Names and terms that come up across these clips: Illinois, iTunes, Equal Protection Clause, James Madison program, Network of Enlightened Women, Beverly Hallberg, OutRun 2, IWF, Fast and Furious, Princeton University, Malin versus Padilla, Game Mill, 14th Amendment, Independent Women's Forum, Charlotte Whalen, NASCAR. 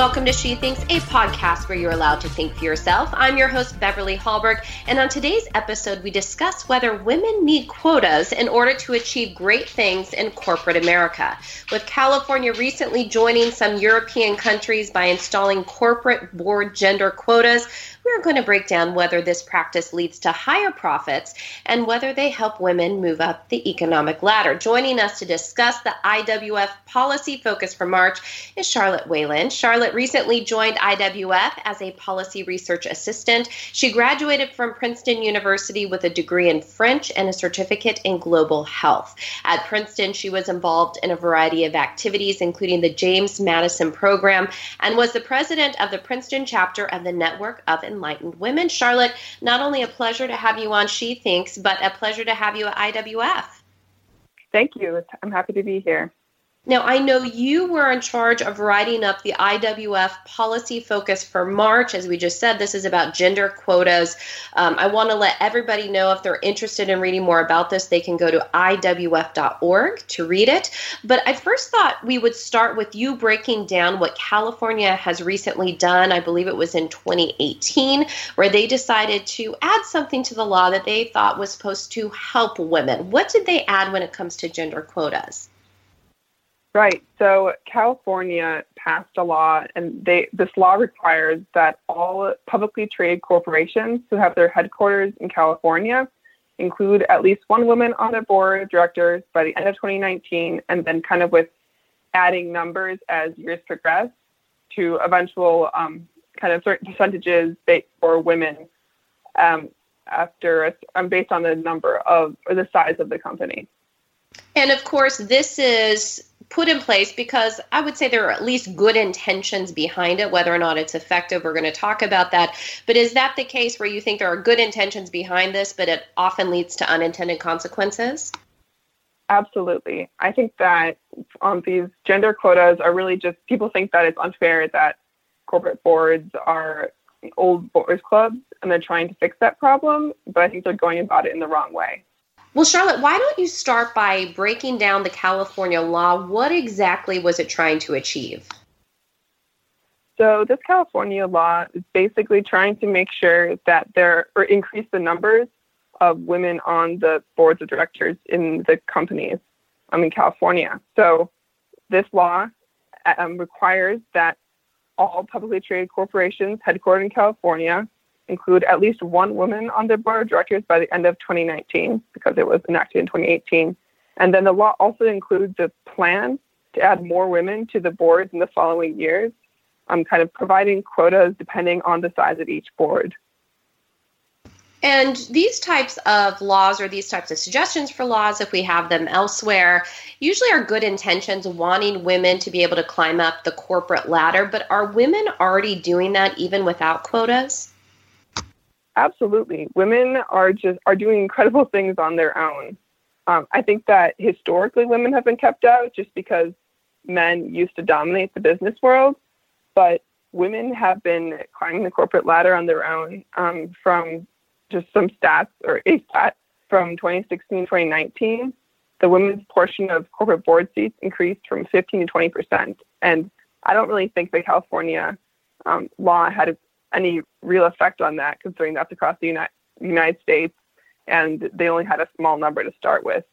welcome to She Thinks, a podcast where you're allowed to think for yourself. I'm your host, Beverly Hallberg, and on today's episode, we discuss whether women need quotas in order to achieve great things in corporate America. With California recently joining some European countries by installing corporate board gender quotas, we're going to break down whether this practice leads to higher profits and whether they help women move up the economic ladder. Joining us to discuss the IWF policy focus for March is Charlotte Whalen. Charlotte recently joined IWF as a policy research assistant. She graduated from Princeton University with a degree in French and a certificate in global health. At Princeton, she was involved in a variety of activities, including the James Madison program, and was the president of the Princeton chapter of the Network of Enlightened Women. Charlotte, not only a pleasure to have you on She Thinks, but a pleasure to have you at IWF. Thank you. I'm happy to be here. Now, I know you were in charge of writing up the IWF policy focus for March. As we just said, this is about gender quotas. I want to let everybody know if they're interested in reading more about this, they can go to IWF.org to read it. But I first thought we would start with you breaking down what California has recently done. I believe it was in 2018, where they decided to add something to the law that they thought was supposed to help women. What did they add when it comes to gender quotas? Right. So California passed a law, and this law requires that all publicly traded corporations who have their headquarters in California include at least one woman on their board of directors by the end of 2019, and then kind of with adding numbers as years progress to eventual kind of certain percentages for women based on the number of or the size of the company. And of course, this is put in place because I would say there are at least good intentions behind it. Whether or not it's effective, we're going to talk about that. But is that the case where you think there are good intentions behind this, but it often leads to unintended consequences? Absolutely. I think that these gender quotas are really just, people think that it's unfair that corporate boards are old boys clubs and they're trying to fix that problem, but I think they're going about it in the wrong way. Well, Charlotte, why don't you start by breaking down the California law? What exactly was it trying to achieve? So this California law is basically trying to make sure that increase the numbers of women on the boards of directors in the companies in California. So this law requires that all publicly traded corporations headquartered in California include at least one woman on their board of directors by the end of 2019, because it was enacted in 2018. And then the law also includes a plan to add more women to the boards in the following years, kind of providing quotas depending on the size of each board. And these types of laws or these types of suggestions for laws, if we have them elsewhere, usually are good intentions, wanting women to be able to climb up the corporate ladder. But are women already doing that even without quotas? Absolutely. Women are doing incredible things on their own. I think that historically women have been kept out just because men used to dominate the business world, but women have been climbing the corporate ladder on their own. From just some stats, or a stat from 2016, 2019, the women's portion of corporate board seats increased from 15 to 20%. And I don't really think the California law had any real effect on that, considering that's across the United States, and they only had a small number to start with.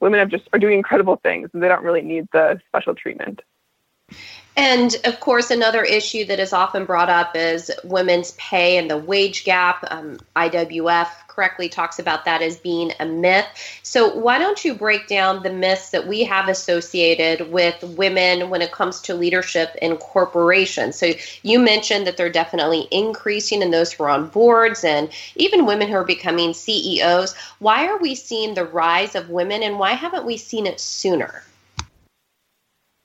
Women are doing incredible things, and they don't really need the special treatment. And, of course, another issue that is often brought up is women's pay and the wage gap. IWF correctly talks about that as being a myth. So why don't you break down the myths that we have associated with women when it comes to leadership in corporations? So you mentioned that they're definitely increasing in those who are on boards and even women who are becoming CEOs. Why are we seeing the rise of women, and why haven't we seen it sooner?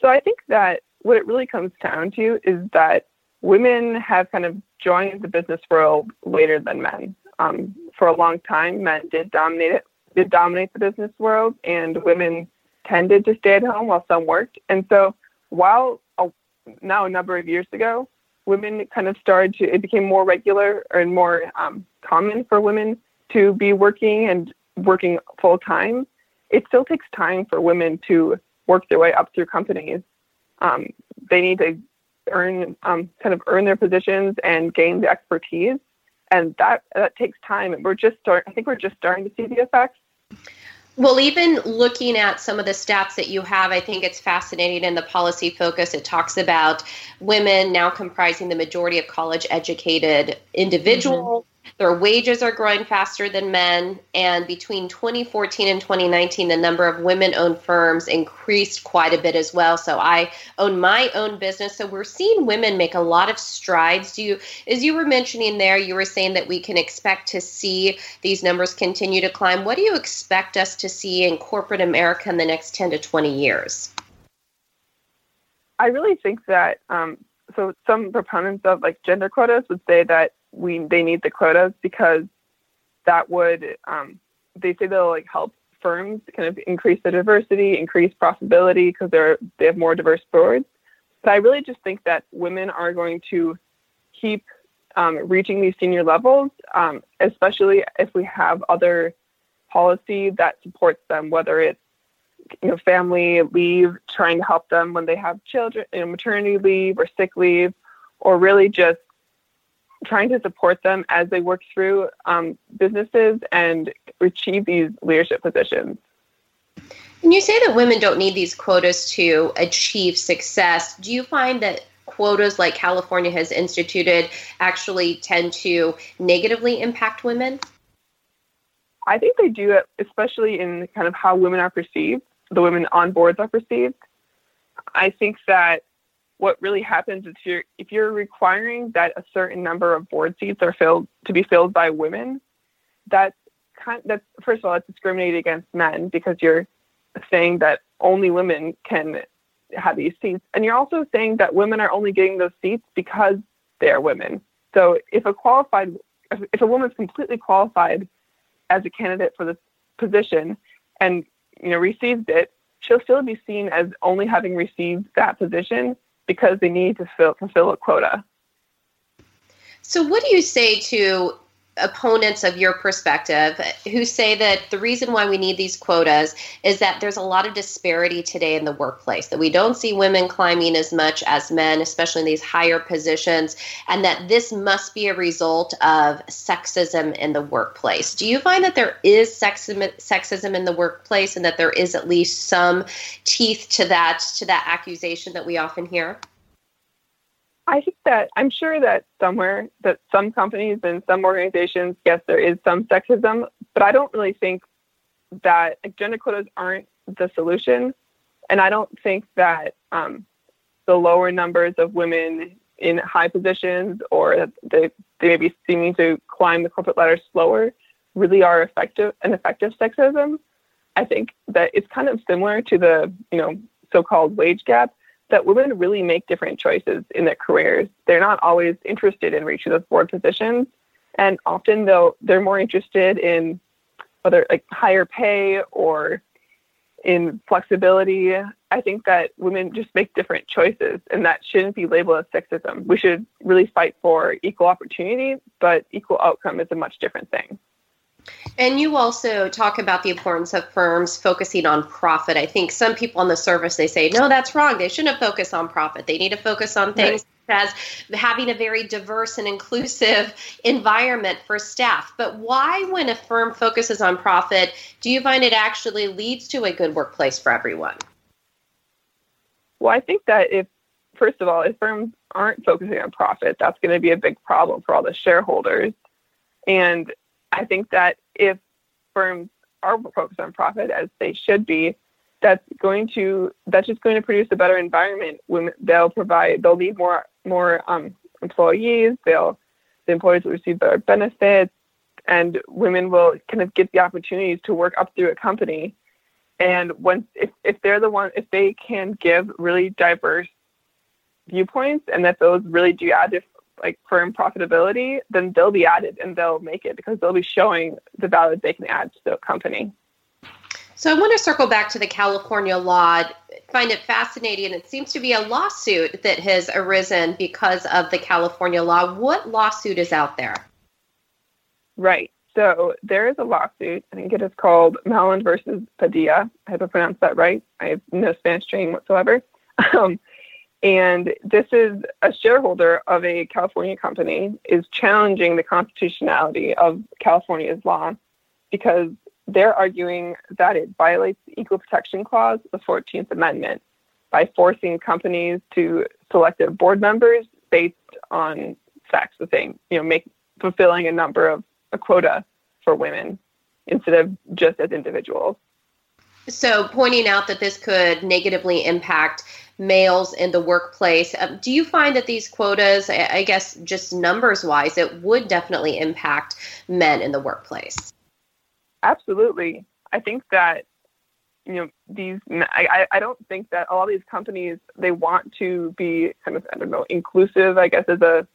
So I think that what it really comes down to is that women have kind of joined the business world later than men. For a long time, men did dominate the business world, and women tended to stay at home while some worked. And so while now a number of years ago, women kind of it became more regular and more common for women to be working full time. It still takes time for women to work their way up through companies. They need to earn kind of earn their positions and gain the expertise, and that takes time. And I think we're just starting to see the effects. Well, even looking at some of the stats that you have, I think it's fascinating in the policy focus. It talks about women now comprising the majority of college-educated individuals. Mm-hmm. Their wages are growing faster than men. And between 2014 and 2019, the number of women-owned firms increased quite a bit as well. So I own my own business. So we're seeing women make a lot of strides. As you were mentioning there, you were saying that we can expect to see these numbers continue to climb. What do you expect us to see in corporate America in the next 10 to 20 years? I really think that, so some proponents of like gender quotas would say that they need the quotas because that would, they say they'll like help firms kind of increase the diversity, increase profitability because they have more diverse boards. But I really just think that women are going to keep reaching these senior levels, especially if we have other policy that supports them, whether it's, you know, family leave, trying to help them when they have children, you know, maternity leave or sick leave, or really just trying to support them as they work through businesses and achieve these leadership positions. And you say that women don't need these quotas to achieve success. Do you find that quotas like California has instituted actually tend to negatively impact women? I think they do, especially in kind of how women are perceived, the women on boards are perceived. I think that what really happens is if you're requiring that a certain number of board seats are filled by women, that's first of all, it's discriminating against men because you're saying that only women can have these seats. And you're also saying that women are only getting those seats because they are women. So if a woman's completely qualified as a candidate for this position and, you know, receives it, she'll still be seen as only having received that position because they need to fulfill a quota. So what do you say to opponents of your perspective who say that the reason why we need these quotas is that there's a lot of disparity today in the workplace, that we don't see women climbing as much as men, especially in these higher positions, and that this must be a result of sexism in the workplace? Do you find that there is sexism in the workplace and that there is at least some teeth to that accusation that we often hear? I think that I'm sure that somewhere that some companies and some organizations, yes, there is some sexism, but I don't really think that gender quotas aren't the solution. And I don't think that the lower numbers of women in high positions or they may be seeming to climb the corporate ladder slower really are effective sexism. I think that it's kind of similar to the, you know, so-called wage gap, that women really make different choices in their careers. They're not always interested in reaching those board positions. And often they're more interested in whether like higher pay or in flexibility. I think that women just make different choices, and that shouldn't be labeled as sexism. We should really fight for equal opportunity, but equal outcome is a much different thing. And you also talk about the importance of firms focusing on profit. I think some people on the surface, they say, no, that's wrong. They shouldn't focus on profit. They need to focus on things as having a very diverse and inclusive environment for staff. But why, when a firm focuses on profit, do you find it actually leads to a good workplace for everyone? Well, I think that first of all, if firms aren't focusing on profit, that's going to be a big problem for all the shareholders. And I think that if firms are focused on profit, as they should be, that's just going to produce a better environment. When they'll need more employees. The employees will receive better benefits, and women will kind of get the opportunities to work up through a company. And if they can give really diverse viewpoints, and that those really do add like firm profitability, then they'll be added and they'll make it because they'll be showing the value they can add to the company. So I want to circle back to the California law. Find it fascinating. It seems to be a lawsuit that has arisen because of the California law. What lawsuit is out there? Right. So there is a lawsuit. I think it is called Malin versus Padilla. I hope I pronounced that right. I have no Spanish training whatsoever. And this is a shareholder of a California company is challenging the constitutionality of California's law because they're arguing that it violates the Equal Protection Clause, the 14th Amendment, by forcing companies to select their board members based on sex, the thing, you know, fulfilling a number of a quota for women instead of just as individuals. So pointing out that this could negatively impact males in the workplace, do you find that these quotas, I guess just numbers-wise, it would definitely impact men in the workplace? Absolutely. I think that, you know, I don't think that all these companies, they want to be kind of, I don't know, inclusive, I guess is a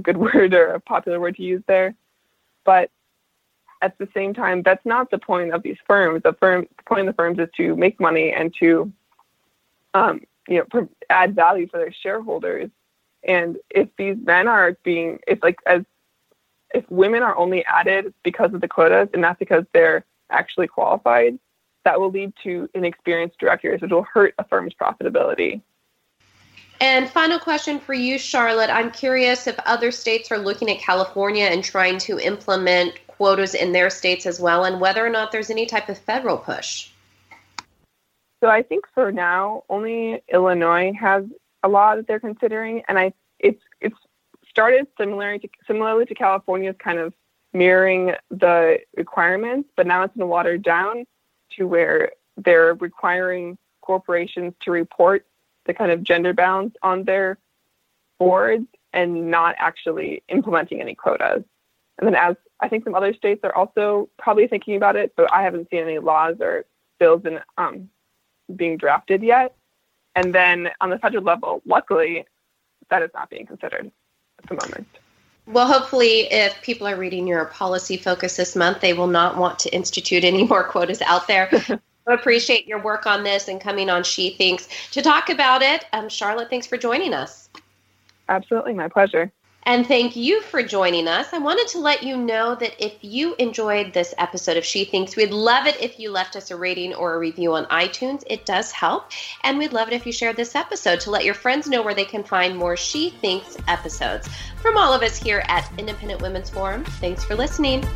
good word or a popular word to use there. But at the same time, that's not the point of these firms. The point of the firms is to make money and to, add value for their shareholders. And if these men are being, if women are only added because of the quotas and not because they're actually qualified, that will lead to inexperienced directors, which will hurt a firm's profitability. And final question for you, Charlotte. I'm curious if other states are looking at California and trying to implement quotas in their states as well, and whether or not there's any type of federal push. So I think for now, only Illinois has a law that they're considering, and it's started similarly to California's, kind of mirroring the requirements, but now it's been watered down to where they're requiring corporations to report the kind of gender balance on their boards and not actually implementing any quotas. And then as I think some other states are also probably thinking about it, but I haven't seen any laws or bills being drafted yet. And then on the federal level, luckily, that is not being considered at the moment. Well, hopefully, if people are reading your policy focus this month, they will not want to institute any more quotas out there. I appreciate your work on this and coming on She Thinks to talk about it. Charlotte, thanks for joining us. Absolutely. My pleasure. And thank you for joining us. I wanted to let you know that if you enjoyed this episode of She Thinks, we'd love it if you left us a rating or a review on iTunes. It does help. And we'd love it if you shared this episode to let your friends know where they can find more She Thinks episodes. From all of us here at Independent Women's Forum, thanks for listening.